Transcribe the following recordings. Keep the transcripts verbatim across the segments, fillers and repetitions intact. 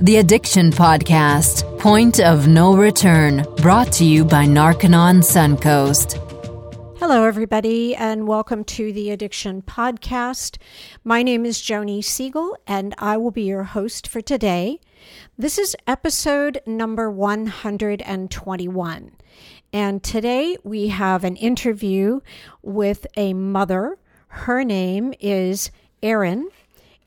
The Addiction Podcast, Point of No Return, brought to you by Narcanon Suncoast. Hello, everybody, and welcome to the Addiction Podcast. My name is Joni Siegel, and I will be your host for today. This is episode number one hundred twenty-one, and today we have an interview with a mother. Her name is Erin,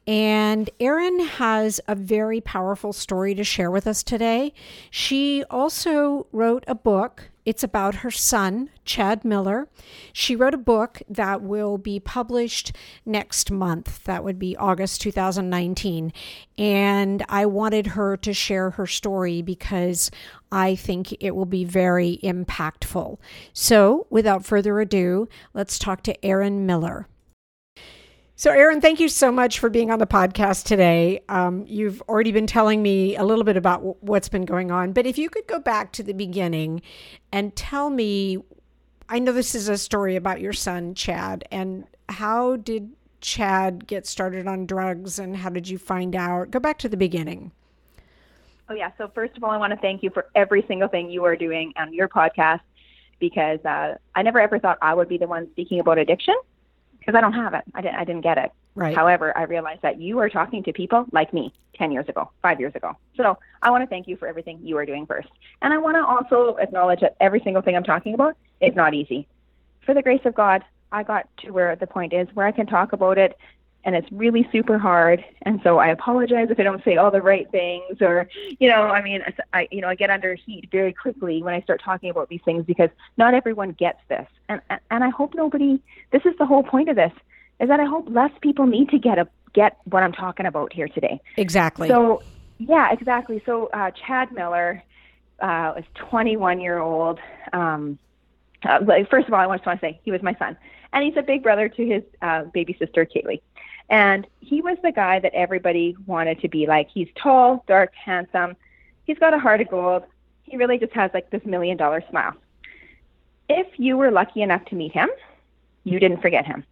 and Erin has a very powerful story to share with us today. She also wrote a book. It's about her son, Chad Miller. She wrote a book that will be published next month. That would be August two thousand nineteen. And I wanted her to share her story because I think it will be very impactful. So without further ado, let's talk to Erin Miller. So Erin, thank you so much for being on the podcast today. Um, you've already been telling me a little bit about w- what's been going on, but if you could go back to the beginning and tell me, I know this is a story about your son, Chad, and how did Chad get started on drugs and how did you find out? Go back to the beginning. Oh yeah. So first of all, I want to thank you for every single thing you are doing on your podcast, because uh, I never ever thought I would be the one speaking about addiction, because I don't have it. I didn't, I didn't get it. Right. However, I realized that you are talking to people like me ten years ago, five years ago. So I want to thank you for everything you are doing first. And I want to also acknowledge that every single thing I'm talking about is not easy. For the grace of God, I got to where the point is where I can talk about it, and it's really super hard. And so I apologize if I don't say all the right things, or, you know, I mean, I, you know, I get under heat very quickly when I start talking about these things, because not everyone gets this. And, and I hope nobody, this is the whole point of this, is that I hope less people need to get a, get what I'm talking about here today. Exactly. So, yeah, exactly. So uh, Chad Miller uh, was twenty-one year old. Um, uh, first of all, I just want to say he was my son, and he's a big brother to his uh, baby sister, Kaylee. And he was the guy that everybody wanted to be like. He's tall, dark, handsome. He's got a heart of gold. He really just has like this million dollar smile. If you were lucky enough to meet him, you didn't forget him.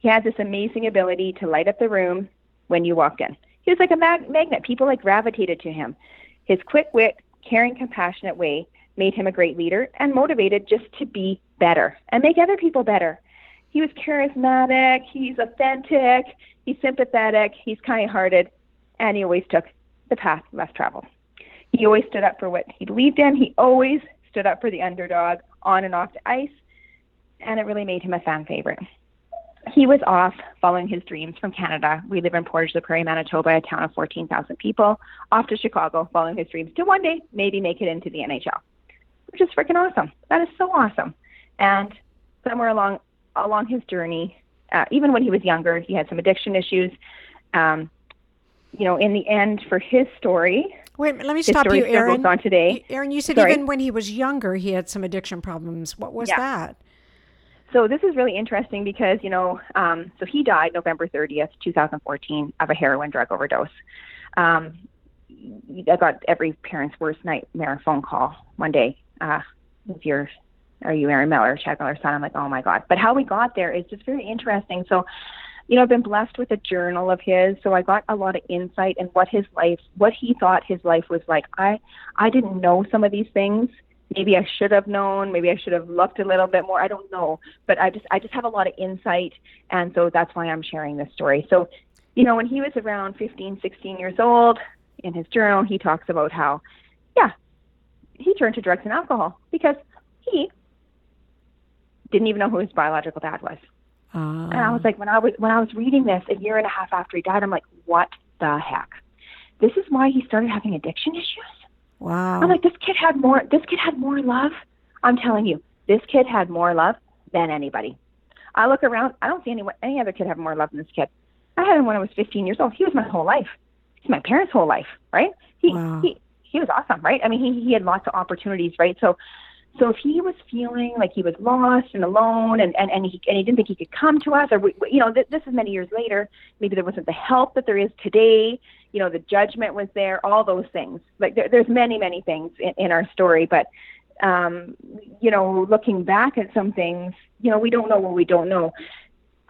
He had this amazing ability to light up the room when you walked in. He was like a mag- magnet. People like gravitated to him. His quick wit, caring, compassionate way made him a great leader and motivated just to be better and make other people better. He was charismatic, he's authentic, he's sympathetic, he's kind-hearted, and he always took the path less traveled. He always stood up for what he believed in. He always stood up for the underdog on and off the ice, and it really made him a fan favorite. He was off following his dreams from Canada. We live in Portage la Prairie, Manitoba, a town of fourteen thousand people, off to Chicago following his dreams to one day maybe make it into the N H L, which is freaking awesome. That is so awesome. And somewhere along along his journey, uh, even when he was younger, he had some addiction issues. Um, you know, in the end, for his story, wait, let me stop you, Erin. On today, Erin, you said Sorry. even when he was younger, he had some addiction problems. What was yeah. that? So this is really interesting because you know, um, so he died November thirtieth, twenty fourteen, of a heroin drug overdose. Um, I got every parent's worst nightmare phone call one day. Uh, if you're Are you Erin Miller, Chad Miller's son? I'm like, oh my God. But how we got there is just very interesting. So, you know, I've been blessed with a journal of his. So I got a lot of insight in what his life, what he thought his life was like. I, I didn't know some of these things. Maybe I should have known. Maybe I should have looked a little bit more. I don't know. But I just, I just have a lot of insight. And so that's why I'm sharing this story. So, you know, when he was around fifteen, sixteen years old, in his journal, he talks about how, yeah, he turned to drugs and alcohol because he didn't even know who his biological dad was. Um. And I was like, when I was when I was reading this a year and a half after he died, I'm like, what the heck? This is why he started having addiction issues? Wow. I'm like, this kid had more, this kid had more love. I'm telling you, this kid had more love than anybody. I look around, I don't see anyone, any other kid have more love than this kid. I had him when I was fifteen years old. He was my whole life. He's my parents' whole life, right? He wow. he he was awesome, right? I mean, he he had lots of opportunities, right? So So if he was feeling like he was lost and alone and, and, and, he, and he didn't think he could come to us, or, we, you know, th- this is many years later, maybe there wasn't the help that there is today, you know, the judgment was there, all those things. Like there, there's many, many things in, in our story, but, um, you know, looking back at some things, you know, we don't know what we don't know.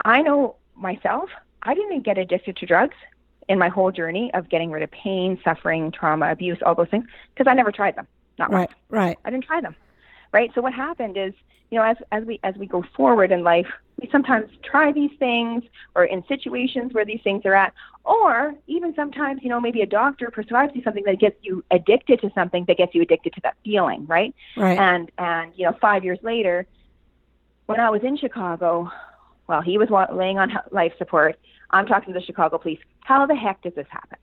I know myself, I didn't get addicted to drugs in my whole journey of getting rid of pain, suffering, trauma, abuse, all those things, because I never tried them. Not right, once. Right. I didn't try them. Right. So what happened is, you know, as, as we as we go forward in life, we sometimes try these things, or in situations where these things are at, or even sometimes, you know, maybe a doctor prescribes you something that gets you addicted to something that gets you addicted to that feeling, right? Right. And and you know, five years later, when I was in Chicago, well, he was laying on life support. I'm talking to the Chicago police. How the heck does this happen?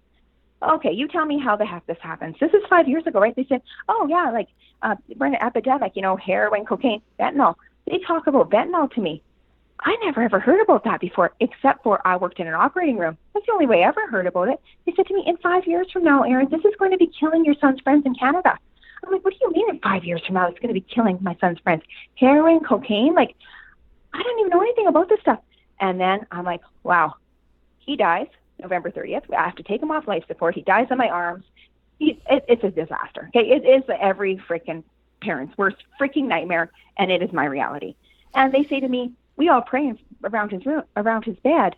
Okay, you tell me how the heck this happens. This is five years ago, right? They said, oh yeah, like uh, we're in an epidemic, you know, heroin, cocaine, fentanyl. They talk about fentanyl to me. I never ever heard about that before, except for I worked in an operating room. That's the only way I ever heard about it. They said to me, in five years from now, Erin, this is going to be killing your son's friends in Canada. I'm like, what do you mean in five years from now it's going to be killing my son's friends? Heroin, cocaine, like, I don't even know anything about this stuff. And then I'm like, wow, he dies November thirtieth. I have to take him off life support. He dies in my arms. He, it, it's a disaster. Okay, it is every freaking parent's worst freaking nightmare, and it is my reality. And they say to me, we all pray around his room, around his bed.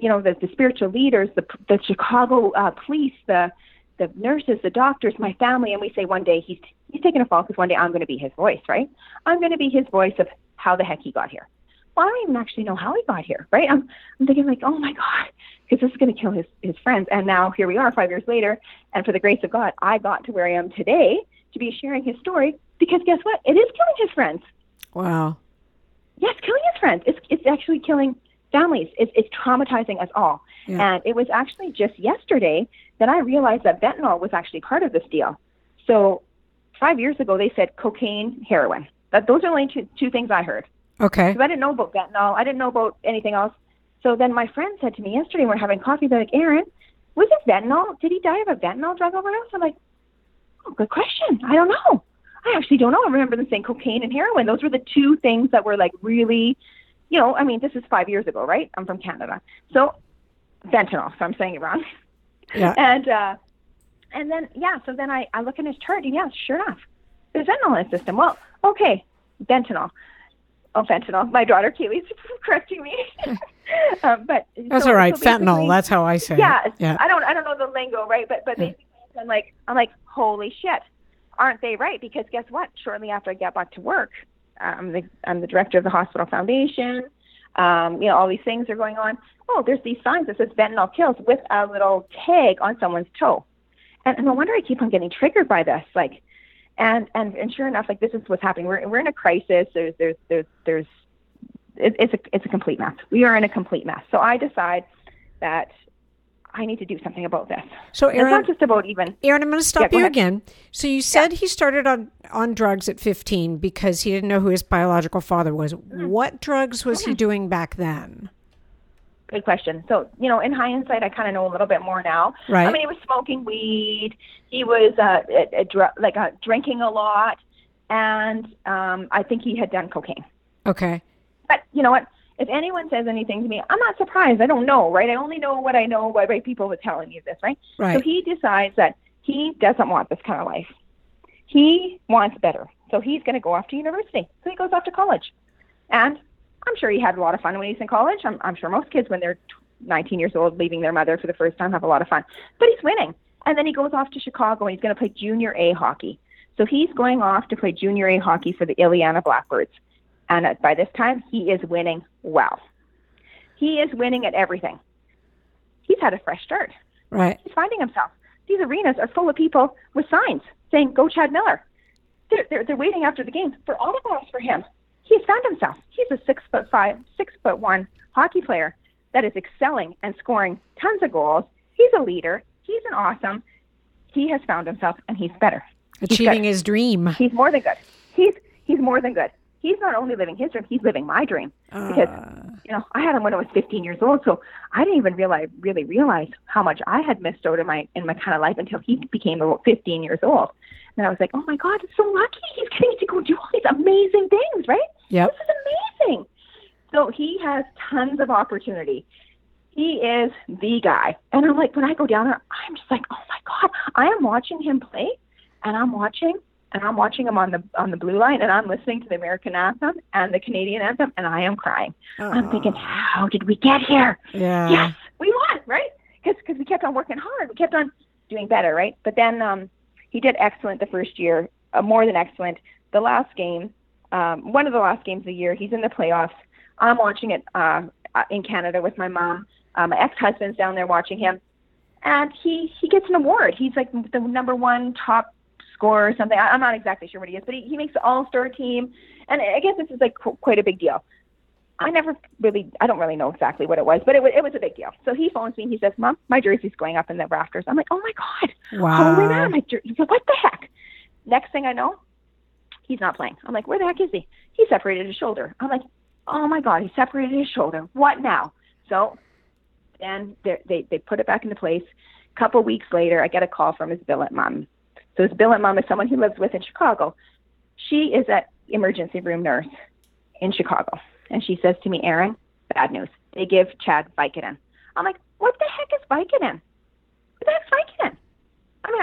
You know, the, the spiritual leaders, the the Chicago uh, police, the the nurses, the doctors, my family, and we say one day he's he's taking a fall because one day I'm going to be his voice, right? I'm going to be his voice of how the heck he got here. Well, I don't even actually know how he got here, right? I'm I'm thinking like, oh my God, because this is going to kill his his friends. And now here we are, five years later, and for the grace of God, I got to where I am today to be sharing his story because guess what? It is killing his friends. Wow. Yes, killing his friends. It's it's actually killing families. It's it's traumatizing us all. Yeah. And it was actually just yesterday that I realized that fentanyl was actually part of this deal. So five years ago, they said cocaine, heroin. That those are only two, two things I heard. Okay. Because I didn't know about fentanyl. I didn't know about anything else. So then my friend said to me yesterday, we're having coffee, they're like, Erin, was it fentanyl? Did he die of a fentanyl drug overdose? I'm like, oh, good question. I don't know. I actually don't know. I remember them saying cocaine and heroin. Those were the two things that were like really, you know, I mean, this is five years ago, right? I'm from Canada. So fentanyl, so I'm saying it wrong. Yeah. And, uh, and then, yeah, so then I, I look in his chart and yeah, sure enough, there's fentanyl in his system. Well, okay, fentanyl. Oh, fentanyl. My daughter, Kaylee's correcting me. um, but That's so, all right, so fentanyl, that's how I say yeah, it. Yeah, I don't I don't know the lingo, right? But but basically, yeah. I'm like, I'm like, holy shit. Aren't they right? Because guess what? Shortly after I got back to work, I'm the, I'm the director of the hospital foundation. Um, you know, all these things are going on. Oh, there's these signs that says fentanyl kills with a little tag on someone's toe. And, and no wonder I keep on getting triggered by this. Like, and, and, and sure enough, like this is what's happening. We're, we're in a crisis. There's, there's, there's, there's, it, it's a, it's a complete mess. We are in a complete mess. So I decide that I need to do something about this. So, Erin, it's not just about even. Erin, I'm going to stop yeah, go you ahead. again. So, you said yeah. he started on, on drugs at fifteen because he didn't know who his biological father was. Mm. What drugs was okay. he doing back then? Good question. So, you know, in hindsight, I kind of know a little bit more now. Right. I mean, he was smoking weed. He was uh, a, a dr- like uh, drinking a lot, and um, I think he had done cocaine. Okay. But you know what? If anyone says anything to me, I'm not surprised. I don't know, right? I only know what I know by people were telling you this, right? Right. So he decides that he doesn't want this kind of life. He wants better. So he's going to go off to university. So he goes off to college. And I'm sure he had a lot of fun when he was in college. I'm, I'm sure most kids, when they're nineteen years old, leaving their mother for the first time, have a lot of fun. But he's winning. And then he goes off to Chicago, and he's going to play junior A hockey. So he's going off to play junior A hockey for the Ileana Blackbirds. And by this time, he is winning well. He is winning at everything. He's had a fresh start. Right. He's finding himself. These arenas are full of people with signs saying, go Chad Miller. They're, they're, they're waiting after the game for autographs for him. He's found himself. He's a six foot five, six foot one hockey player that is excelling and scoring tons of goals. He's a leader. He's an awesome. He has found himself, and he's better. Achieving his dream. He's more than good. He's He's more than good. He's not only living his dream, he's living my dream. Because, uh, you know, I had him when I was fifteen years old, so I didn't even realize, really realize how much I had missed out in my in my kind of life until he became about fifteen years old. And I was like, oh, my God, it's so lucky. He's getting to go do all these amazing things, right? Yep. This is amazing. So he has tons of opportunity. He is the guy. And I'm like, when I go down there, I'm just like, oh, my God. I am watching him play, and I'm watching And I'm watching him on the on the blue line, and I'm listening to the American anthem and the Canadian anthem, and I am crying. Aww. I'm thinking, how did we get here? Yeah. Yes, we won, right? because because we kept on working hard. We kept on doing better, right? But then um, he did excellent the first year, uh, more than excellent. The last game, um, one of the last games of the year, he's in the playoffs. I'm watching it uh, in Canada with my mom. Uh, my ex-husband's down there watching him. And he, he gets an award. He's like the number one top scorer or something. I, I'm not exactly sure what he is, but he, he makes the all-star team. And I guess this is like qu- quite a big deal. I never really, I don't really know exactly what it was, but it was, it was a big deal. So he phones me and he says, Mom, my jersey's going up in the rafters. I'm like, oh my God. Wow. Holy man, my jersey. He's like, what the heck? Next thing I know, he's not playing. I'm like, where the heck is he? He separated his shoulder. I'm like, oh my God, he separated his shoulder. What now? So then they, they put it back into place. A couple weeks later, I get a call from his billet mom. So his billet mom is someone he lives with in Chicago. She is an emergency room nurse in Chicago. And she says to me, Erin, bad news. They give Chad Vicodin. I'm like, what the heck is Vicodin? What the heck's Vicodin? I mean,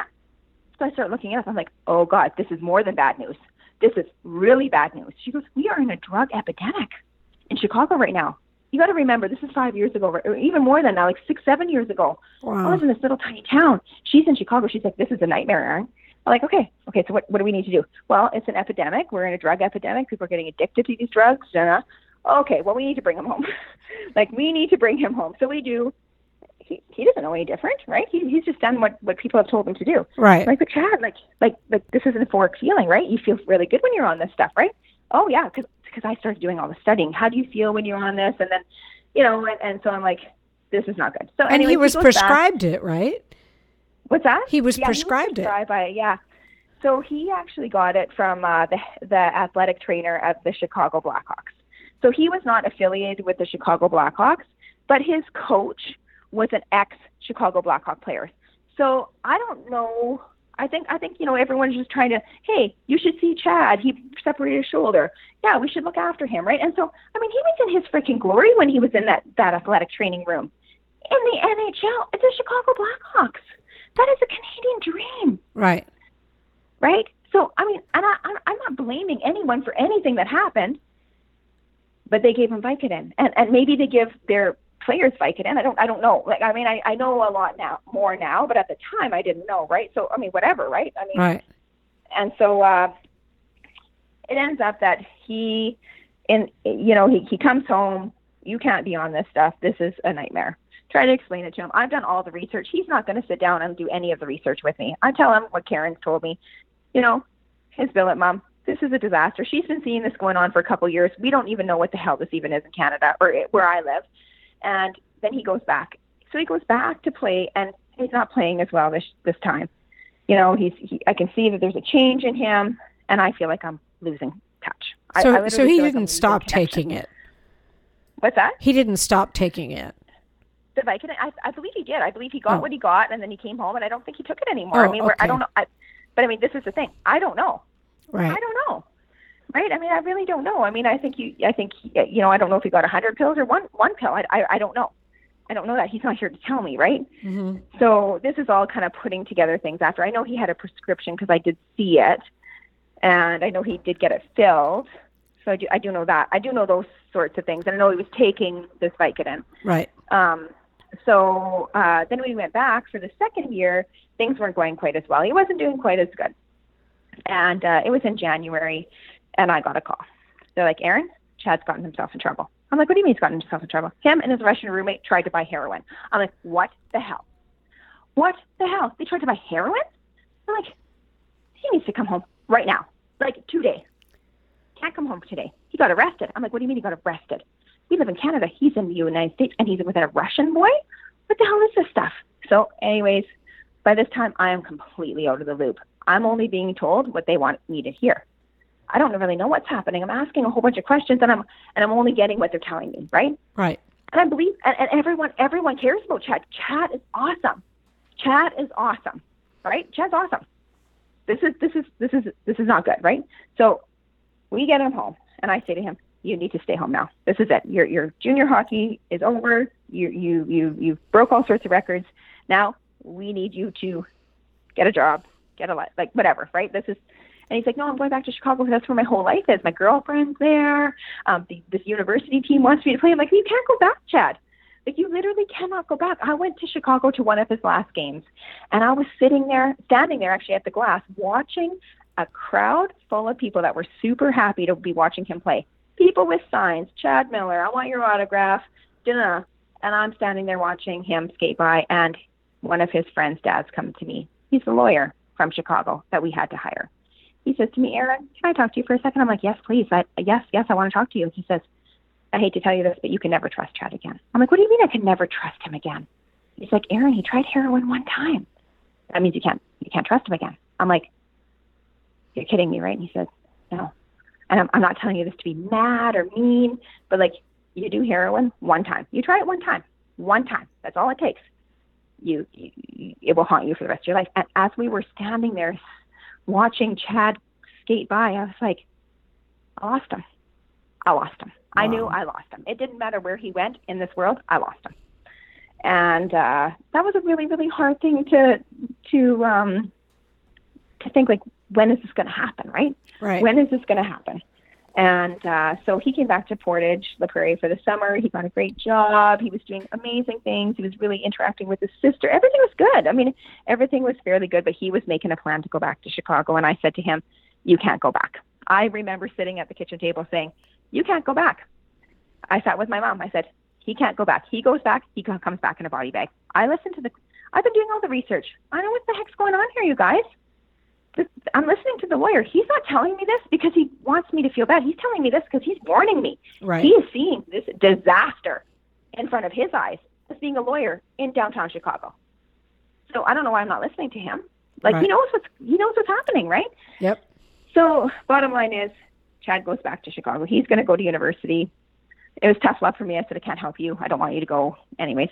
so I start looking it up. I'm like, oh God, this is more than bad news. This is really bad news. She goes, we are in a drug epidemic in Chicago right now. You got to remember, this is five years ago, or even more than now, like six, seven years ago. Wow. I was in this little tiny town. She's in Chicago. She's like, this is a nightmare, Erin. I'm like, okay, okay, so what, what do we need to do? Well, it's an epidemic. We're in a drug epidemic. People are getting addicted to these drugs. Jenna. Okay, well, we need to bring him home. like, we need to bring him home. So we do. He, he doesn't know any different, right? He, he's just done what, what people have told him to do. Right. Like, but Chad, like, like, like, this is an euphoric feeling, right? You feel really good when you're on this stuff, right? Oh, yeah, because because I started doing all the studying. How do you feel when you're on this? And then, you know, and, and so I'm like, this is not good. So And anyway, he was he prescribed back. It, right? What's that? He was yeah, prescribed he was prescribed it. By, yeah. So he actually got it from uh, the the athletic trainer of the Chicago Blackhawks. So he was not affiliated with the Chicago Blackhawks, but his coach was an ex-Chicago Blackhawk player. So I don't know. I think, I think you know, everyone's just trying to, hey, you should see Chad. He separated his shoulder. Yeah, we should look after him, right? And so, I mean, he was in his freaking glory when he was in that, that athletic training room. In the N H L, it's the Chicago Blackhawks. That is a Canadian dream. Right. Right? So, I mean, and I, I'm not blaming anyone for anything that happened. But they gave him Vicodin, and, and maybe they give their players Vicodin. I don't, I don't know. Like, I mean, I, I know a lot now, more now, but at the time I didn't know, right? So, I mean, whatever, right? I mean, right. And so uh, it ends up that he, in you know, he, he comes home. You can't be on this stuff. This is a nightmare. Try to explain it to him. I've done all the research. He's not going to sit down and do any of the research with me. I tell him what Karen told me. You know, his billet mom. This is a disaster. She's been seeing this going on for a couple of years. We don't even know what the hell this even is in Canada or where I live. And then he goes back. So he goes back to play, and he's not playing as well this this time. You know, he's. He, I can see that there's a change in him, and I feel like I'm losing touch. So, I, I so he didn't like stop taking it. What's that? He didn't stop taking it. The Vicodin. I, I believe he did. I believe he got oh. what he got, and then he came home, and I don't think he took it anymore. Oh, I mean, okay. I don't know. I, but I mean, this is the thing. I don't know. Right. I don't know. Right. I mean, I really don't know. I mean, I think you, I think, you know, I don't know if he got a hundred pills or one, one pill. I, I, I don't know. I don't know that. He's not here to tell me. Right. Mm-hmm. So this is all kind of putting together things after. I know he had a prescription because I did see it, and I know he did get it filled. So I do, I do know that. I do know those sorts of things. And I know he was taking this Vicodin. Right. Um, so, uh, then we went back for the second year. Things weren't going quite as well. He wasn't doing quite as good. And uh, it was in January, and I got a call. They're like, Erin, Chad's gotten himself in trouble. I'm like, what do you mean he's gotten himself in trouble? Him and his Russian roommate tried to buy heroin. I'm like, what the hell? What the hell? They tried to buy heroin? I'm like, he needs to come home right now, like today. Can't come home today. He got arrested. I'm like, what do you mean he got arrested? We live in Canada. He's in the United States, and he's with a Russian boy? What the hell is this stuff? So anyways, by this time, I am completely out of the loop. I'm only being told what they want me to hear. I don't really know what's happening. I'm asking a whole bunch of questions, and I'm and I'm only getting what they're telling me, right? Right. And I believe, and, and everyone everyone cares about Chad. Chad is awesome. Chad is awesome, right? Chad's awesome. This is this is this is this is not good, right? So we get him home, and I say to him, "You need to stay home now. This is it. Your your junior hockey is over. You you you you broke all sorts of records. Now we need you to get a job." Get a life, like whatever, right? This is, and he's like, no, I'm going back to Chicago because that's where my whole life is. My girlfriend's there. Um, the, this university team wants me to play. I'm like, you can't go back, Chad. Like, you literally cannot go back. I went to Chicago to one of his last games, and I was sitting there, standing there actually at the glass, watching a crowd full of people that were super happy to be watching him play. People with signs, Chad Miller, I want your autograph, dinner. And I'm standing there watching him skate by, and one of his friend's dads come to me. He's a lawyer from Chicago that we had to hire. He says to me, Erin, can I talk to you for a second? I'm like, yes, please. I, yes, yes, I want to talk to you. He says, I hate to tell you this, but you can never trust Chad again. I'm like, what do you mean I can never trust him again? He's like, Erin, he tried heroin one time. That means you can't, you can't trust him again. I'm like, you're kidding me, right? And he says, no. And I'm, I'm not telling you this to be mad or mean, but like, you do heroin one time. You try it one time, one time. That's all it takes. You, you, it will haunt you for the rest of your life. And as we were standing there watching Chad skate by, I was like, I lost him. I lost him. Wow. I knew I lost him. It didn't matter where he went in this world. I lost him. And uh, that was a really, really hard thing to to um, to think, like, when is this going to happen, right? Right. When is this going to happen? And uh, so he came back to Portage la Prairie for the summer. He got a great job. He was doing amazing things. He was really interacting with his sister. Everything was good. I mean, everything was fairly good, but he was making a plan to go back to Chicago. And I said to him, you can't go back. I remember sitting at the kitchen table saying, you can't go back. I sat with my mom. I said, he can't go back. He goes back. He comes back in a body bag. I listened to the, I've been doing all the research. I know what the heck's going on here, you guys. I'm listening to the lawyer. He's not telling me this because he wants me to feel bad. He's telling me this because he's warning me. Right. He is seeing this disaster in front of his eyes as being a lawyer in downtown Chicago. So I don't know why I'm not listening to him. Like, right. he knows what's, he knows what's happening, right? Yep. So bottom line is Chad goes back to Chicago. He's going to go to university. It was tough luck for me. I said, I can't help you. I don't want you to go anyways.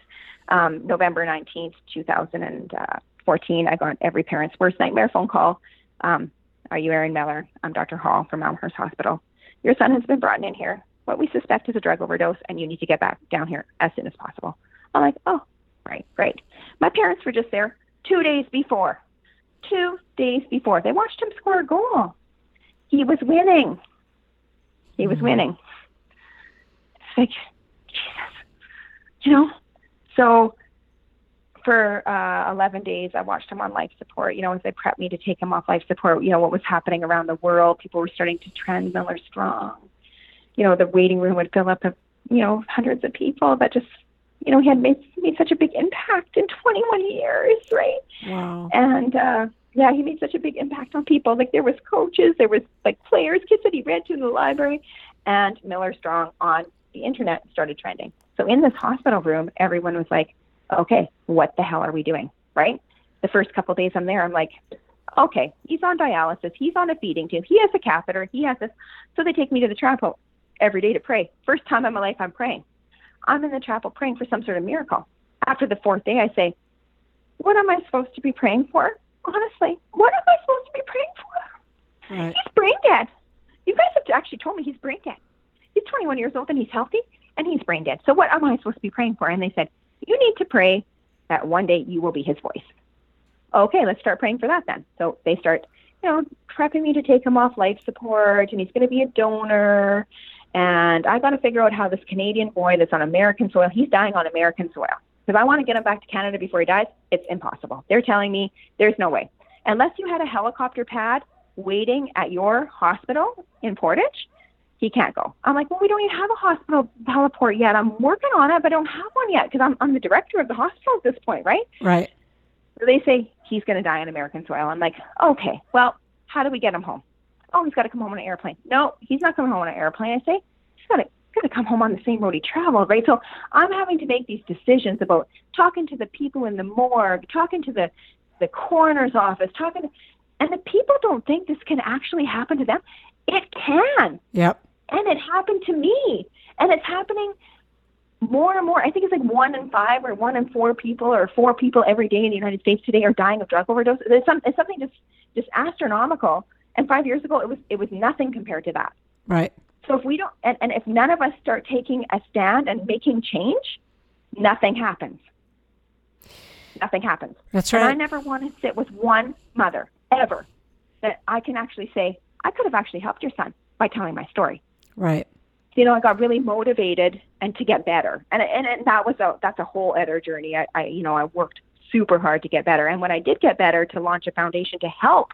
Um, November nineteenth, two thousand fourteen, I got every parent's worst nightmare phone call. Um, are you Erin Miller? I'm Doctor Hall from Mount Hearst Hospital. Your son has been brought in here. What we suspect is a drug overdose, and you need to get back down here as soon as possible. I'm like, oh, right, great. My parents were just there two days before. Two days before. They watched him score a goal. He was winning. He was mm-hmm. winning. It's like, Jesus. You know? So for uh, eleven days, I watched him on life support, you know, as they prepped me to take him off life support, you know, what was happening around the world. People were starting to trend Miller Strong. You know, the waiting room would fill up, of, you know, hundreds of people that just, you know, he had made, made such a big impact in twenty-one years, right? Wow. And, uh, yeah, he made such a big impact on people. Like, there was coaches, there was, like, players, kids that he read to in the library, and Miller Strong on the internet started trending. So in this hospital room, everyone was like, okay, what the hell are we doing, right? The first couple of days I'm there, I'm like, okay, he's on dialysis. He's on a feeding tube. He has a catheter. He has this. So they take me to the chapel every day to pray. First time in my life I'm praying. I'm in the chapel praying for some sort of miracle. After the fourth day, I say, what am I supposed to be praying for? Honestly, what am I supposed to be praying for? Right. He's brain dead. You guys have actually told me he's brain dead. He's twenty-one years old and he's healthy and he's brain dead. So what am I supposed to be praying for? And they said, you need to pray that one day you will be his voice. Okay, let's start praying for that then. So they start, you know, prepping me to take him off life support, and he's going to be a donor. And I got to figure out how this Canadian boy that's on American soil, he's dying on American soil. Because I want to get him back to Canada before he dies. It's impossible. They're telling me there's no way. Unless you had a helicopter pad waiting at your hospital in Portage, he can't go. I'm like, well, we don't even have a hospital heliport yet. I'm working on it, but I don't have one yet because I'm, I'm the director of the hospital at this point, right? Right. So they say he's going to die on American soil. I'm like, okay, well, how do we get him home? Oh, he's got to come home on an airplane. No, he's not coming home on an airplane. I say, he's got to, he's got to come home on the same road he traveled, right? So I'm having to make these decisions about talking to the people in the morgue, talking to the, the coroner's office, talking to, and the people don't think this can actually happen to them. It can. Yep. And it happened to me. And it's happening more and more. I think it's like one in five or one in four people or four people every day in the United States today are dying of drug overdose. It's, some, it's something just, just astronomical. And five years ago, it was it was nothing compared to that. Right. So if we don't, and, and if none of us start taking a stand and making change, nothing happens. Nothing happens. That's right. And I never want to sit with one mother ever that I can actually say, I could have actually helped your son by telling my story. Right. you know, I got really motivated and to get better. And and, and that was a, that's a whole other journey. I, I, you know, I worked super hard to get better. And when I did get better, to launch a foundation to help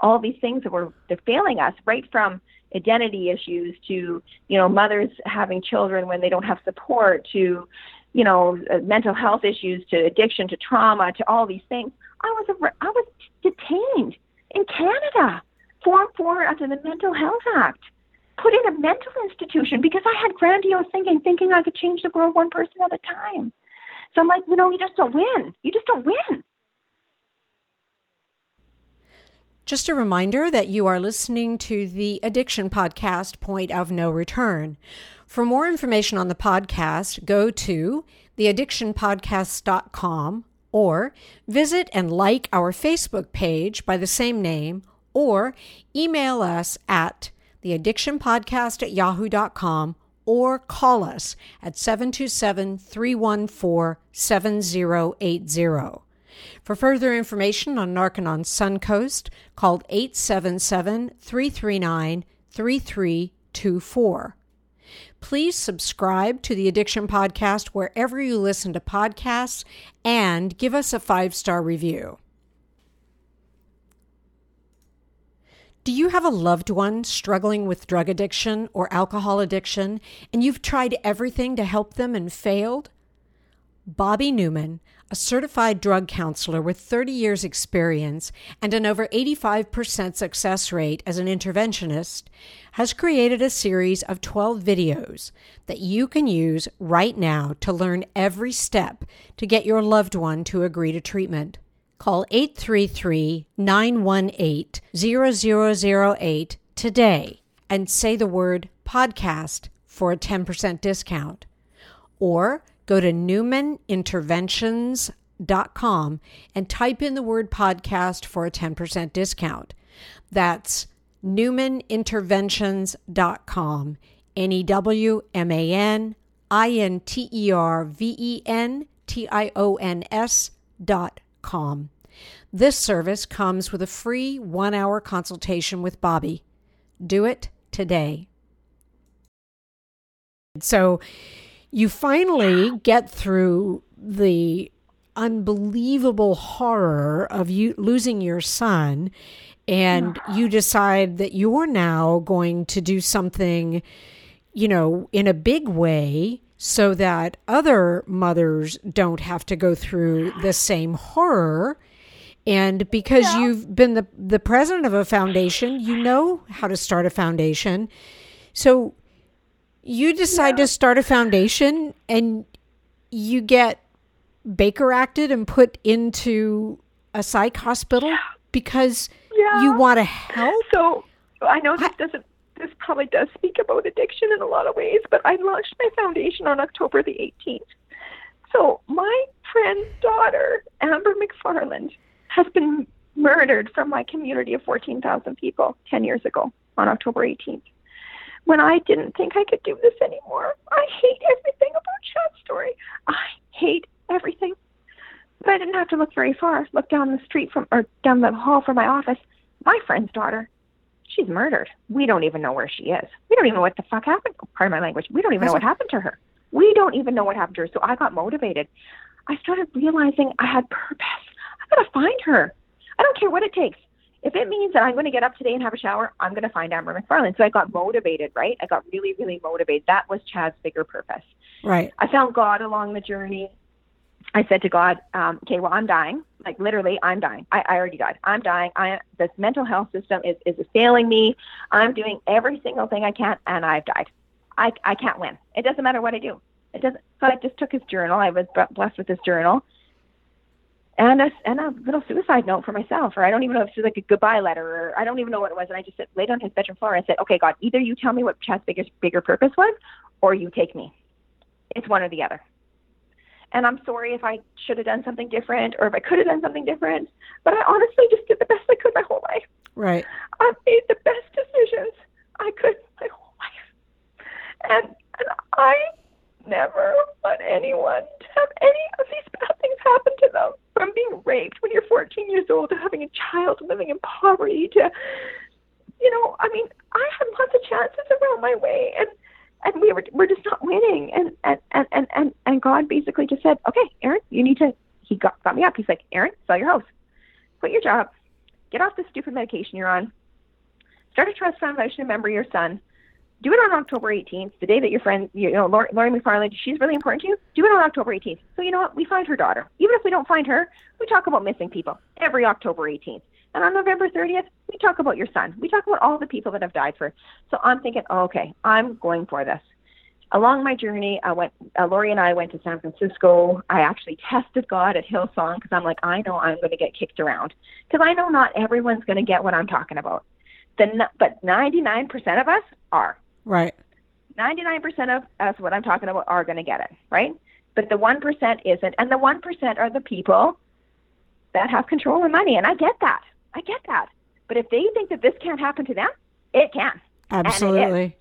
all these things that were they're failing us, right from identity issues to, you know, mothers having children when they don't have support, to, you know, uh, mental health issues, to addiction, to trauma, to all these things. I was a, I was detained in Canada for for under the Mental Health Act, put in a mental institution because I had grandiose thinking, thinking I could change the world one person at a time. So I'm like, you know, you just don't win. You just don't win. Just a reminder that you are listening to the Addiction Podcast, Point of No Return. For more information on the podcast, go to the addiction podcast dot com or visit and like our Facebook page by the same name, or email us at the addiction podcast at yahoo dot com or call us at seven two seven, three one four, seven zero eight zero. For further information on Narcanon Suncoast, call eight seven seven, three three nine, three three two four. Please subscribe to the Addiction Podcast wherever you listen to podcasts and give us a five-star review. Do you have a loved one struggling with drug addiction or alcohol addiction, and you've tried everything to help them and failed? Bobby Newman, a certified drug counselor with thirty years experience and an over eighty-five percent success rate as an interventionist, has created a series of twelve videos that you can use right now to learn every step to get your loved one to agree to treatment. Call eight three three, nine one eight, zero zero zero eight today and say the word podcast for a ten percent discount. Or go to newman interventions dot com and type in the word podcast for a ten percent discount. That's newman interventions dot com, N E W M A N I N T E R V E N T I O N S dot com. This service comes with a free one-hour consultation with Bobby. Do it today. So you finally get through the unbelievable horror of you losing your son, and you decide that you're now going to do something, you know, in a big way, so that other mothers don't have to go through the same horror. And because yeah. you've been the, the president of a foundation, you know how to start a foundation. So you decide yeah. to start a foundation, and you get Baker-acted and put into a psych hospital yeah. because yeah. you want to help. So I know this doesn't This probably does speak about addiction in a lot of ways, but I launched my foundation on October the eighteenth. So my friend's daughter, Amber McFarland, has been murdered from my community of fourteen thousand people ten years ago on October eighteenth. When I didn't think I could do this anymore, I hate everything about Chad's story. I hate everything. But I didn't have to look very far. Look down the street from, or down the hall from my office. My friend's daughter, she's murdered. We don't even know where she is. We don't even know what the fuck happened. Pardon my language. We don't even know what happened to her. We don't even know what happened to her. So I got motivated. I started realizing I had purpose. I gotta find her. I don't care what it takes. If it means that I'm going to get up today and have a shower, I'm going to find Amber McFarland. So I got motivated, right? I got really, really motivated. That was Chad's bigger purpose. Right. I found God along the journey. I said to God, um, okay, well, I'm dying. Like, literally, I'm dying. I, I already died. I'm dying. I, this mental health system is, is failing me. I'm doing every single thing I can, and I've died. I, I can't win. It doesn't matter what I do. It doesn't. So I just took his journal. I was blessed with his journal. And a, and a little suicide note for myself, or I don't even know if it's like a goodbye letter, or I don't even know what it was. And I just sit, laid on his bedroom floor and said, okay, God, either you tell me what Chad's bigger, bigger purpose was, or you take me. It's one or the other. And I'm sorry if I should have done something different, or if I could have done something different. But I honestly just did the best I could my whole life. Right. I made the best decisions I could my whole life. And, and I never want anyone to have any of these bad things happen to them. From being raped when you're fourteen years old to having a child living in poverty to, you know, I mean, I had lots of chances around my way. And and we were we're just not winning. And and, and, and, and, and God basically just said, okay, Erin, you need to, he got, got me up. He's like, Erin, sell your house, quit your job, get off this stupid medication you're on, start a trust foundation in memory of your son, do it on October eighteenth, the day that your friend, you know, Lori, Lori McFarland, she's really important to you, do it on October eighteenth. So you know what? We find her daughter. Even if we don't find her, we talk about missing people every October eighteenth. And on November thirtieth, we talk about your son. We talk about all the people that have died for. So I'm thinking, oh, okay, I'm going for this. Along my journey, I went. Uh, Lori and I went to San Francisco. I actually tested God at Hillsong because I'm like, I know I'm going to get kicked around because I know not everyone's going to get what I'm talking about. The, but ninety-nine percent of us are. Right. ninety-nine percent of us, what I'm talking about, are going to get it, right? But the one percent isn't. And the one percent are the people that have control of money. And I get that. I get that. But if they think that this can't happen to them, it can. Absolutely. It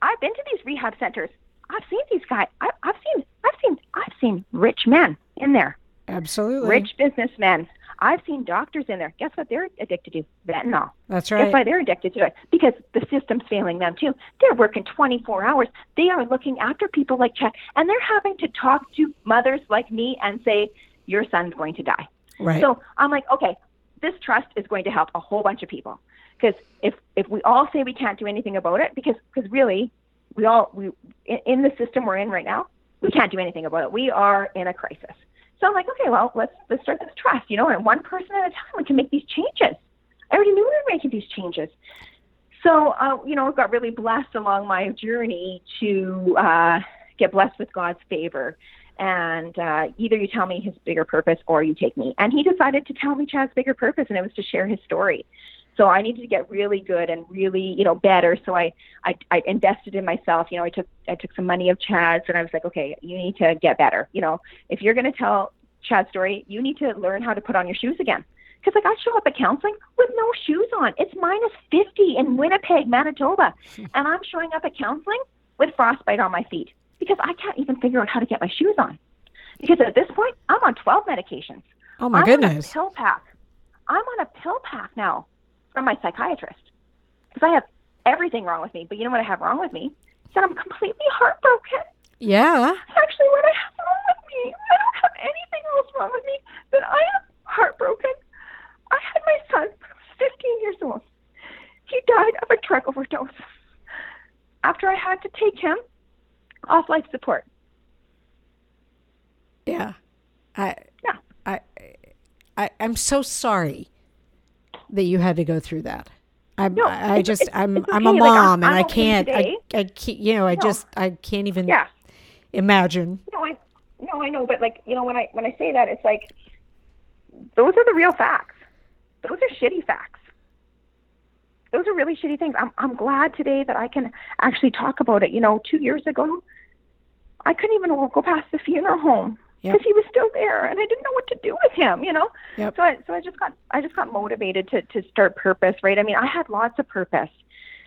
I've been to these rehab centers. I've seen these guys. I, I've seen, I've seen, I've seen rich men in there. Absolutely. Rich businessmen. I've seen doctors in there. Guess what they're addicted to? Fentanyl. That's right. Guess why they're addicted to it? Because the system's failing them too. They're working twenty-four hours. They are looking after people like Chad, and they're having to talk to mothers like me and say, your son's going to die. Right. So I'm like, okay, this trust is going to help a whole bunch of people. Because if, if we all say we can't do anything about it, because because really, we all we in, in the system we're in right now, we can't do anything about it. We are in a crisis. So I'm like, okay, well, let's let's start this trust, you know, and one person at a time, we can make these changes. I already knew we were making these changes. So, uh, you know, I got really blessed along my journey to uh, get blessed with God's favor. And uh, either you tell me his bigger purpose or you take me. And he decided to tell me Chad's bigger purpose, and it was to share his story. So I needed to get really good and really, you know, better. So I, I, I invested in myself. You know, I took I took some money of Chad's, and I was like, okay, you need to get better. You know, if you're going to tell Chad's story, you need to learn how to put on your shoes again. Because, like, I show up at counseling with no shoes on. It's minus fifty in Winnipeg, Manitoba. And I'm showing up at counseling with frostbite on my feet because I can't even figure out how to get my shoes on. Because at this point, I'm on twelve medications. Oh, my I'm goodness. I'm on a pill pack. I'm on a pill pack now. From my psychiatrist, because I have everything wrong with me. But you know what I have wrong with me? Is that I'm completely heartbroken. Yeah. Actually, what I have wrong with me, I don't have anything else wrong with me, but I am heartbroken. I had my son when I was fifteen years old. He died of a drug overdose after I had to take him off life support. Yeah. I. Yeah. I. I. I'm so sorry that you had to go through that. I, no, I, I just, it's, I'm, it's okay. I'm a mom, like, I'm, and I'm I can't, okay I, I can't, you know, I no. just, I can't even yeah. imagine. No, I, no, I know, but like, you know, when I, when I say that, it's like, those are the real facts. Those are shitty facts. Those are really shitty things. I'm, I'm glad today that I can actually talk about it. You know, two years ago, I couldn't even go past the funeral home. Because yep. he was still there, and I didn't know what to do with him, you know. Yep. So, I, so I just got, I just got motivated to, to start purpose, right? I mean, I had lots of purpose.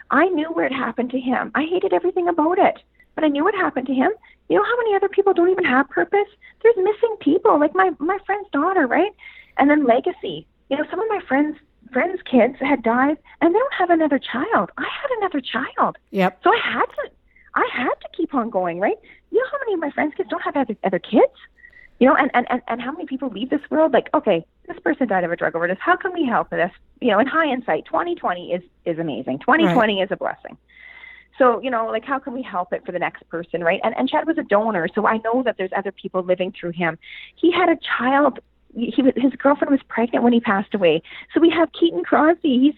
I knew where it happened to him. I hated everything about it, but I knew what happened to him. You know how many other people don't even have purpose? There's missing people, like my, my friend's daughter, right? And then legacy. You know, some of my friends' friends' kids had died, and they don't have another child. I had another child. Yep. So I had to, I had to keep on going, right? You know how many of my friends' kids don't have other, other kids? You know, and, and, and, and how many people leave this world like, okay, this person died of a drug overdose. How can we help with this? You know, in hindsight, twenty twenty is, is amazing. twenty twenty right. is a blessing. So, you know, like, how can we help it for the next person, right? And, and Chad was a donor, so I know that there's other people living through him. He had a child. He was, his girlfriend was pregnant when he passed away. So we have Keaton Crosby. He's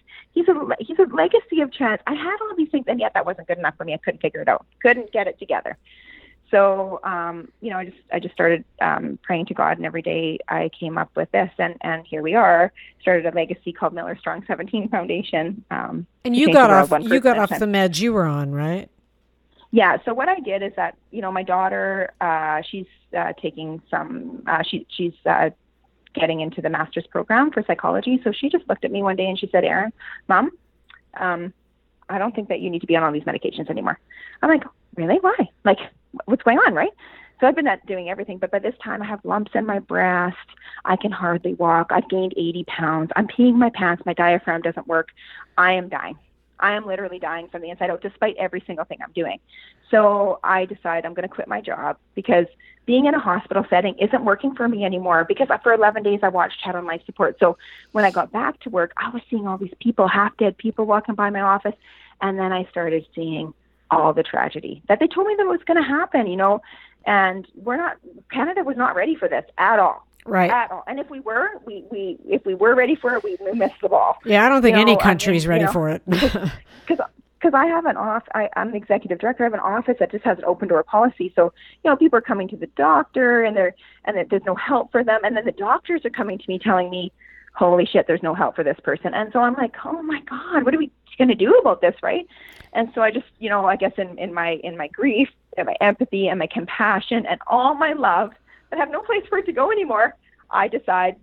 he's a he's a legacy of Chad. I had all these things, and yet that wasn't good enough for me. I couldn't figure it out. Couldn't get it together. So, um, you know, I just, I just started, um, praying to God, and every day I came up with this, and, and here we are. Started a legacy called Miller Strong seventeen Foundation. Um, and you got off, you got off the meds you were on, right? Yeah. So what I did is that, you know, my daughter, uh, she's, uh, taking some, uh, she, she's, uh, getting into the master's program for psychology. So she just looked at me one day and she said, Erin, Mom, um, I don't think that you need to be on all these medications anymore. I'm like, really? Why? Like, what's going on, right? So I've been not doing everything, but by this time I have lumps in my breast. I can hardly walk. I've gained eighty pounds. I'm peeing my pants. My diaphragm doesn't work. I am dying. I am literally dying from the inside out, despite every single thing I'm doing. So I decide I'm going to quit my job because being in a hospital setting isn't working for me anymore, because for eleven days I watched Chad on life support. So when I got back to work, I was seeing all these people, half-dead people walking by my office. And then I started seeing all the tragedy that they told me that was going to happen, you know, and we're not, Canada was not ready for this at all. Right. At all. And if we were, we, we if we were ready for it, we missed the ball. Yeah, I don't think you know, any country's I mean, ready you know, for it. Because I have an office, I, I'm an executive director. I have an office that just has an open door policy. So, you know, people are coming to the doctor and they're and there's no help for them. And then the doctors are coming to me telling me, holy shit, there's no help for this person. And so I'm like, oh, my God, what are we going to do about this? Right. And so I just, you know, I guess in, in my in my grief and my empathy and my compassion and all my love, I have no place for it to go anymore. I decide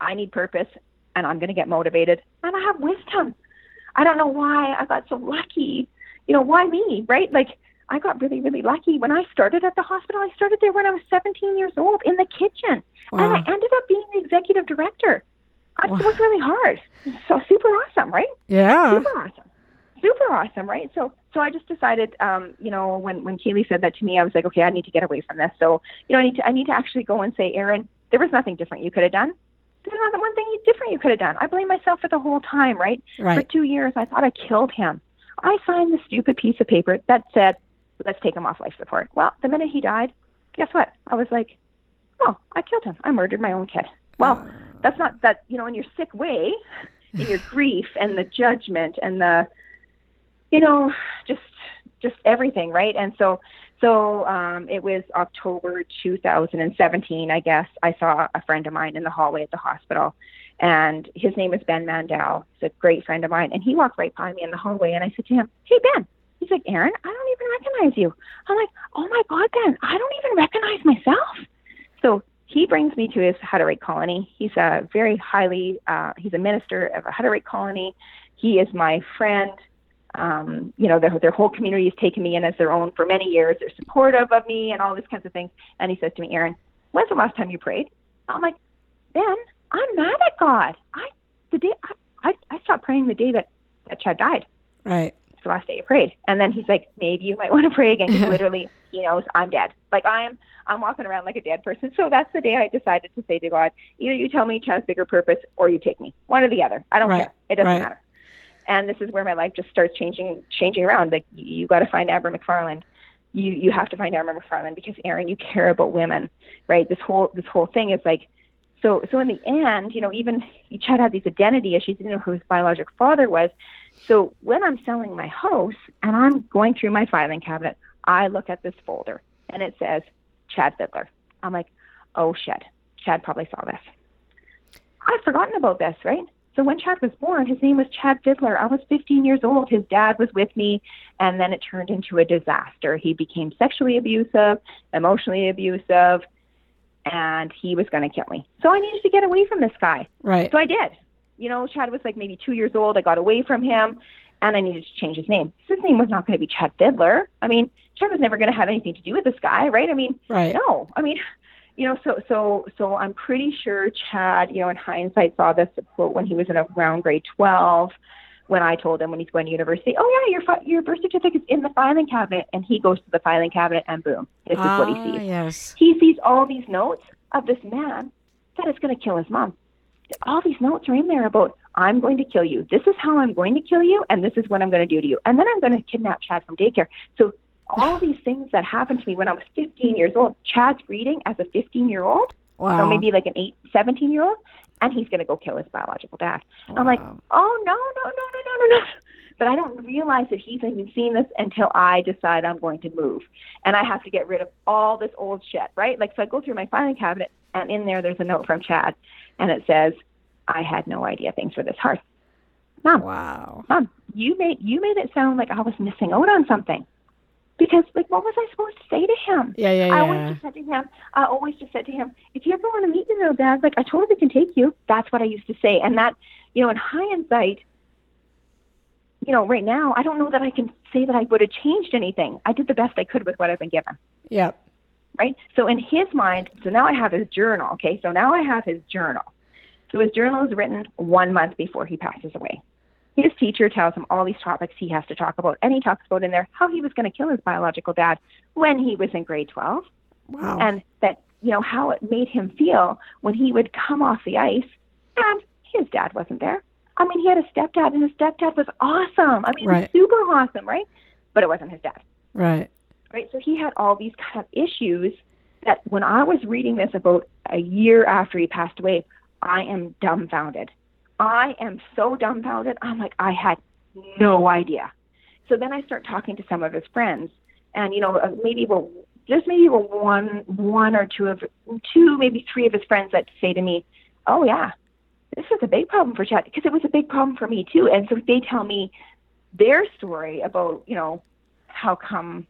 I need purpose and I'm going to get motivated. And I have wisdom. I don't know why I got so lucky. You know, why me, right? Like, I got really, really lucky. When I started at the hospital, I started there when I was seventeen years old in the kitchen. Wow. And I ended up being the executive director. I wow. worked really hard. So super awesome, right? Yeah. Super awesome. Super awesome, right? So so I just decided, um, you know, when, when Kaylee said that to me, I was like, okay, I need to get away from this. So, you know, I need to I need to actually go and say, Erin, there was nothing different you could have done. There's not one thing different you could have done. I blame myself for the whole time, right? right? For two years, I thought I killed him. I signed this stupid piece of paper that said, let's take him off life support. Well, the minute he died, guess what? I was like, oh, I killed him. I murdered my own kid. Well, that's not that, you know, in your sick way, in your grief and the judgment and the, you know, just, just everything. Right. And so, so, um, it was October two thousand seventeen, I guess. I saw a friend of mine in the hallway at the hospital, and his name is Ben Mandel. He's a great friend of mine. And he walked right by me in the hallway, and I said to him, hey, Ben. He's like, Erin, I don't even recognize you. I'm like, oh my God, Ben, I don't even recognize myself. So he brings me to his Hutterite colony. He's a very highly, uh, he's a minister of a Hutterite colony. He is my friend. Um, you know, their, their whole community has taken me in as their own for many years. They're supportive of me and all these kinds of things. And he says to me, Erin, when's the last time you prayed? I'm like, Ben, I'm mad at God. I, the day I, I, I stopped praying the day that, that Chad died. Right. It's the last day you prayed. And then he's like, maybe you might want to pray again. Because literally, he knows I'm dead. Like I'm, I'm walking around like a dead person. So that's the day I decided to say to God, either you tell me Chad's bigger purpose or you take me. One or the other. I don't right. care. It doesn't right. matter. And this is where my life just starts changing, changing around. Like, you, you got to find Amber McFarland. You, you have to find Amber McFarland because, Erin, you care about women, right? This whole, this whole thing is like, so, so in the end, you know, even Chad had these identity issues. He didn't know who his biological father was. So when I'm selling my house and I'm going through my filing cabinet, I look at this folder and it says Chad Fittler. I'm like, oh shit, Chad probably saw this. I've forgotten about this, right? So when Chad was born, his name was Chad Fittler. I was fifteen years old. His dad was with me, and then it turned into a disaster. He became sexually abusive, emotionally abusive, and he was going to kill me. So I needed to get away from this guy. Right. So I did. You know, Chad was like maybe two years old. I got away from him, and I needed to change his name. His name was not going to be Chad Fittler. I mean, Chad was never going to have anything to do with this guy, right? I mean, right. no. I mean... You know, so so so I'm pretty sure Chad, you know, in hindsight, saw this quote when he was in around grade twelve, when I told him when he's going to university, oh yeah, your fi- your birth certificate's in the filing cabinet, and he goes to the filing cabinet, and boom, this is uh, what he sees. Yes. He sees all these notes of this man that is going to kill his mom. All these notes are in there about I'm going to kill you. This is how I'm going to kill you, and this is what I'm going to do to you, and then I'm going to kidnap Chad from daycare. So. All these things that happened to me when I was fifteen years old, Chad's reading as a fifteen-year-old, wow. so maybe like an eight, seventeen-year-old, and he's going to go kill his biological dad. Wow. I'm like, oh, no, no, no, no, no, no, no. But I don't realize that he's even seen this until I decide I'm going to move. And I have to get rid of all this old shit, right? Like, so I go through my filing cabinet, and in there, there's a note from Chad, and it says, I had no idea things were this hard. Mom, wow. Mom, you made, you made it sound like I was missing out on something. Because, like, what was I supposed to say to him? Yeah, yeah, yeah. I always just said to him, I always just said to him, if you ever want to meet your little dad, like, I totally can take you. That's what I used to say. And that, you know, in hindsight, you know, right now, I don't know that I can say that I would have changed anything. I did the best I could with what I've been given. Yeah. Right? So in his mind, so now I have his journal, okay? So now I have his journal. So his journal is written one month before he passes away. His teacher tells him all these topics he has to talk about, and he talks about in there how he was going to kill his biological dad when he was in grade twelve. Wow. And that, you know, how it made him feel when he would come off the ice and his dad wasn't there. I mean, he had a stepdad, and his stepdad was awesome. I mean, right. Super awesome, right? But it wasn't his dad. Right. Right. So he had all these kind of issues that when I was reading this about a year after he passed away, I am dumbfounded. I am so dumbfounded. I'm like, I had no idea. So then I start talking to some of his friends, and, you know, maybe we'll, just maybe we'll one, one or two of two, maybe three of his friends that say to me, oh yeah, this is a big problem for Chad, because it was a big problem for me too. And so they tell me their story about, you know, how come,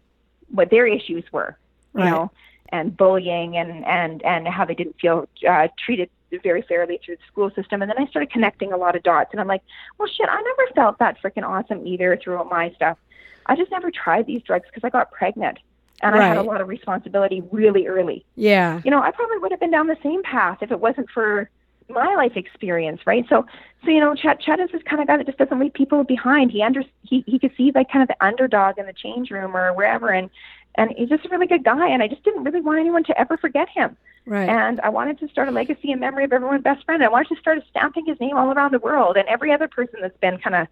what their issues were, you right. know, and bullying and, and, and how they didn't feel uh, treated very fairly through the school system. And then I started connecting a lot of dots, and I'm like, well, shit, I never felt that freaking awesome either throughout my stuff. I just never tried these drugs because I got pregnant and right. I had a lot of responsibility really early. Yeah. You know, I probably would have been down the same path if it wasn't for my life experience. Right. So, so, you know, Chad, Chad is this kind of guy that just doesn't leave people behind. He under, he, he could see like kind of the underdog in the change room or wherever. And, and he's just a really good guy. And I just didn't really want anyone to ever forget him. Right. And I wanted to start a legacy in memory of everyone's best friend. I wanted to start stamping his name all around the world. And every other person that's been kind of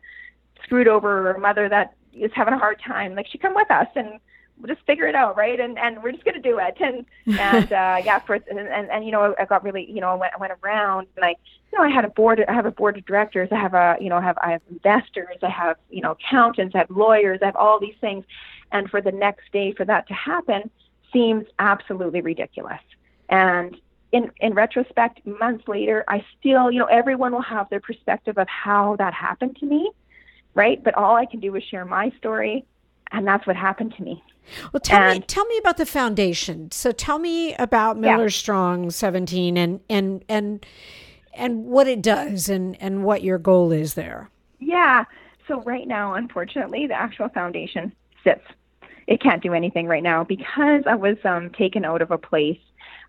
screwed over, or mother that is having a hard time, like, she come with us and we'll just figure it out. Right. And, and we're just going to do it. And, and, uh, yeah, for, and, and, and, you know, I got really, you know, I went, I went around, and I, you know, I had a board, I have a board of directors. I have a, you know, I have, I have investors, I have, you know, accountants, I have lawyers, I have all these things. And for the next day for that to happen seems absolutely ridiculous. And in, in retrospect, months later, I still, you know, everyone will have their perspective of how that happened to me. Right. But all I can do is share my story. And that's what happened to me. Well, tell and, me, tell me about the foundation. So tell me about Miller yeah. Strong seventeen and, and, and, and what it does and, and what your goal is there. Yeah. So right now, unfortunately, the actual foundation sits. It can't do anything right now because I was um, taken out of a place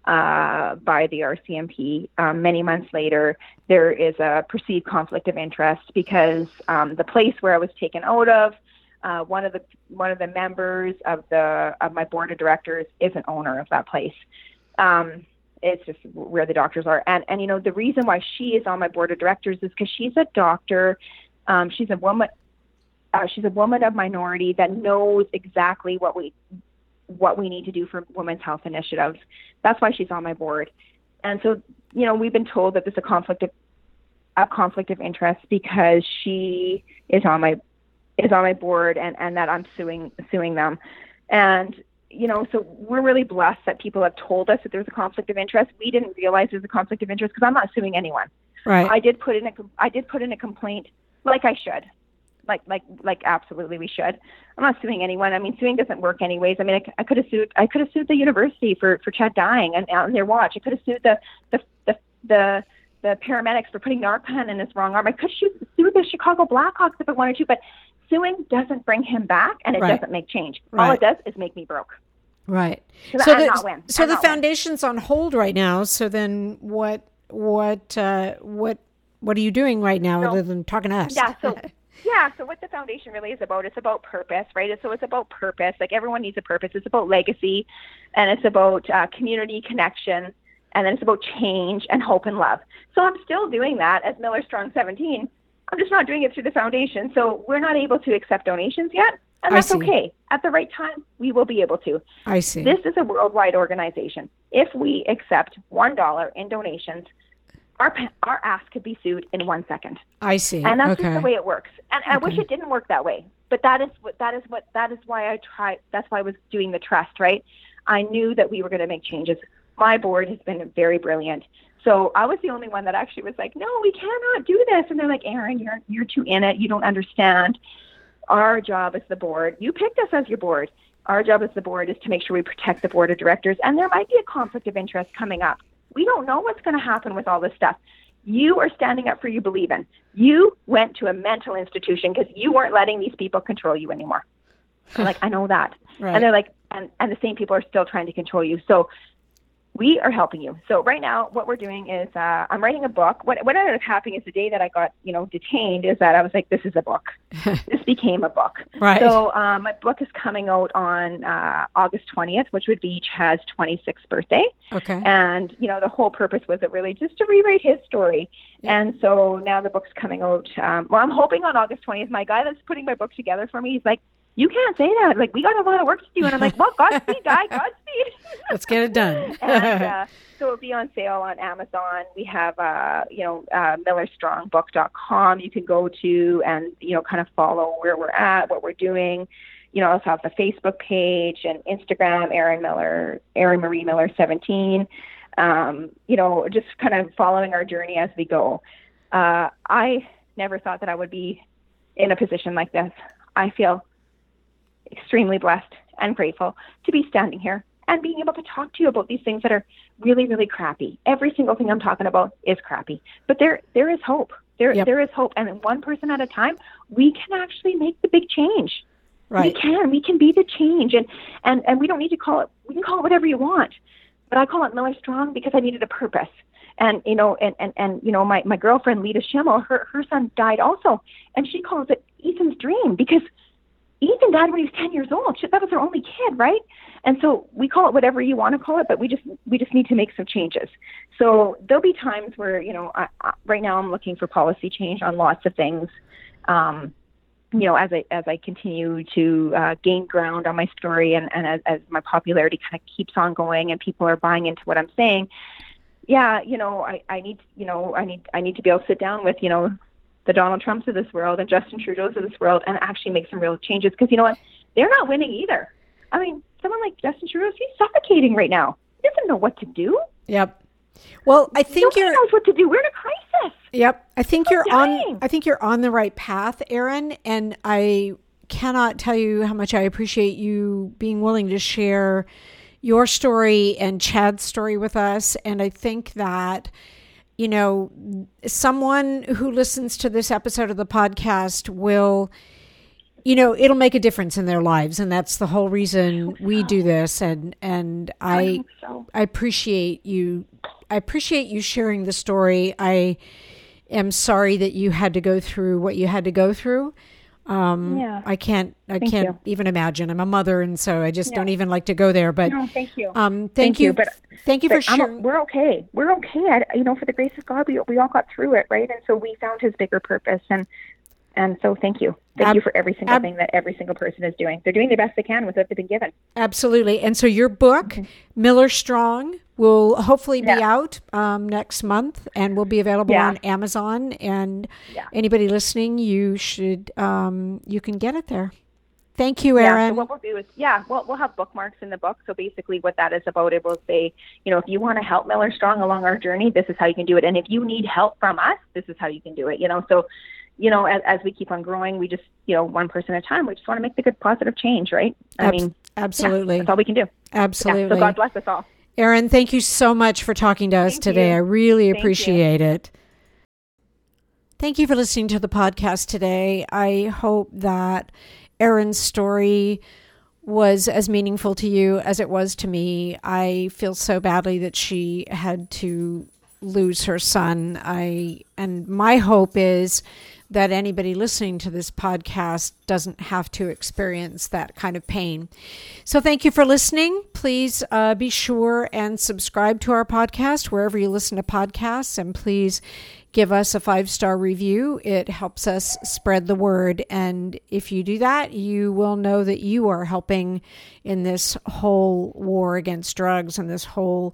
uh, by the R C M P. Um, many months later, there is a perceived conflict of interest because um, the place where I was taken out of, Uh, one of the one of the members of the of my board of directors is an owner of that place. Um, it's just where the doctors are, and and you know the reason why she is on my board of directors is because she's a doctor. Um, she's a woman. Uh, she's a woman of minority that knows exactly what we what we need to do for women's health initiatives. That's why she's on my board. And so you know we've been told that there's a conflict of a conflict of interest because she is on my. is on my board and, and that I'm suing, suing them. And, you know, so we're really blessed that people have told us that there's a conflict of interest. We didn't realize there's a conflict of interest because I'm not suing anyone. Right. I did put in a, I did put in a complaint like I should, like, like, like absolutely we should. I'm not suing anyone. I mean, suing doesn't work anyways. I mean, I, I could have sued, I could have sued the university for, for Chad dying and out in their watch. I could have sued the, the, the, the, the paramedics for putting Narcan in his wrong arm. I could shoot, sue the Chicago Blackhawks if I wanted to, but suing doesn't bring him back, and it right. doesn't make change. Right. All it does is make me broke. Right. So, so the, not win. So the not foundation's win. On hold right now. So then, what, what, uh, what, what are you doing right now so, other than talking to us? Yeah. So yeah. So what the foundation really is about? It's about purpose, right? So it's about purpose. Like everyone needs a purpose. It's about legacy, and it's about uh, community connection, and then it's about change and hope and love. So I'm still doing that as Miller Strong seventeen. I'm just not doing it through the foundation. So we're not able to accept donations yet. And that's okay. At the right time, we will be able to. I see. This is a worldwide organization. If we accept one dollar in donations, our our ass could be sued in one second. I see. And that's okay. just the way it works. And okay. I wish it didn't work that way. But that is what that is what that is why I tried. That's why I was doing the trust, right? I knew that we were going to make changes. My board has been very brilliant. So I was the only one that actually was like, no, we cannot do this. And they're like, Erin, you're you're too in it. You don't understand. Our job as the board, you picked us as your board. Our job as the board is to make sure we protect the board of directors. And there might be a conflict of interest coming up. We don't know what's going to happen with all this stuff. You are standing up for you believe in. You went to a mental institution because you weren't letting these people control you anymore. I'm like, I know that. Right. And they're like, and, and the same people are still trying to control you. So we are helping you. So right now, what we're doing is uh, I'm writing a book. What, what ended up happening is the day that I got, you know, detained is that I was like, this is a book. This became a book. Right. So um, my book is coming out on uh, August twentieth, which would be Chad's twenty-sixth birthday. Okay. And, you know, the whole purpose was it really just to rewrite his story. Yeah. And so now the book's coming out. Um, well, I'm hoping on August twentieth, my guy that's putting my book together for me, he's like, you can't say that. Like, we got a lot of work to do. And I'm like, well, Godspeed, guy, Godspeed. Let's get it done. and, uh, so it'll be on sale on Amazon. We have, uh, you know, uh, miller strong book dot com you can go to and, you know, kind of follow where we're at, what we're doing. You know, I also have the Facebook page and Instagram, Erin Miller, Erin Marie Miller seventeen. Um, you know, just kind of following our journey as we go. Uh, I never thought that I would be in a position like this. I feel extremely blessed and grateful to be standing here and being able to talk to you about these things that are really, really crappy. Every single thing I'm talking about is crappy, but there, there is hope. There, yep. there is hope. And one person at a time, we can actually make the big change. Right. We can, we can be the change, and, and, and we don't need to call it, we can call it whatever you want, but I call it Miller Strong because I needed a purpose. And, you know, and, and, and, you know, my, my girlfriend, Lita Schimmel, her, her son died also. And she calls it Ethan's dream because Ethan died when he was ten years old. That was their only kid, right? And so we call it whatever you want to call it, but we just we just need to make some changes. So there'll be times where, you know, I, I, right now I'm looking for policy change on lots of things. Um, you know, as I as I continue to uh, gain ground on my story and, and as, as my popularity kind of keeps on going and people are buying into what I'm saying, yeah, you know, I, I need you know I need I need to be able to sit down with, you know, the Donald Trumps of this world and Justin Trudeau's of this world and actually make some real changes. Because you know what? They're not winning either. I mean, someone like Justin Trudeau, he's suffocating right now. He doesn't know what to do. Yep. Well, I think Nobody you're... knows what to do. We're in a crisis. Yep. I think, you're on, I think you're on the right path, Erin. And I cannot tell you how much I appreciate you being willing to share your story and Chad's story with us. And I think that, you know, someone who listens to this episode of the podcast will, you know, it'll make a difference in their lives. And that's the whole reason we do this. And, and I, I, I appreciate you. I appreciate you sharing the story. I am sorry that you had to go through what you had to go through. Um, yeah. I can't, I thank can't you. even imagine. I'm a mother. And so I just yeah. don't even like to go there, but, no, thank you. um, thank, thank you. you. But, thank you but for sharing. We're okay. We're okay. I, you know, for the grace of God, we, we all got through it. Right. And so we found his bigger purpose. And, and so thank you. Thank ab- you for every single ab- thing that every single person is doing. They're doing the best they can with what they've been given. Absolutely. And so your book, mm-hmm. Miller Strong, will hopefully be yeah. out um, next month and will be available yeah. on Amazon. And yeah. anybody listening, you should, um, you can get it there. Thank you, Erin. Yeah, so what we'll do is, yeah, we'll, we'll have bookmarks in the book. So basically what that is about, it will say, you know, if you want to help Miller Strong along our journey, this is how you can do it. And if you need help from us, this is how you can do it, you know. So, you know, as, as we keep on growing, we just, you know, one person at a time, we just want to make the good positive change, right? I Ab- mean, absolutely. Yeah, that's all we can do. Absolutely. Yeah, so God bless us all. Erin, thank you so much for talking to us thank today. You. I really thank appreciate you. it. Thank you for listening to the podcast today. I hope that Erin's story was as meaningful to you as it was to me. I feel so badly that she had to lose her son. I and my hope is that anybody listening to this podcast doesn't have to experience that kind of pain. So thank you for listening. Please uh, be sure and subscribe to our podcast wherever you listen to podcasts, and please give us a five-star review. It helps us spread the word, and if you do that, you will know that you are helping in this whole war against drugs and this whole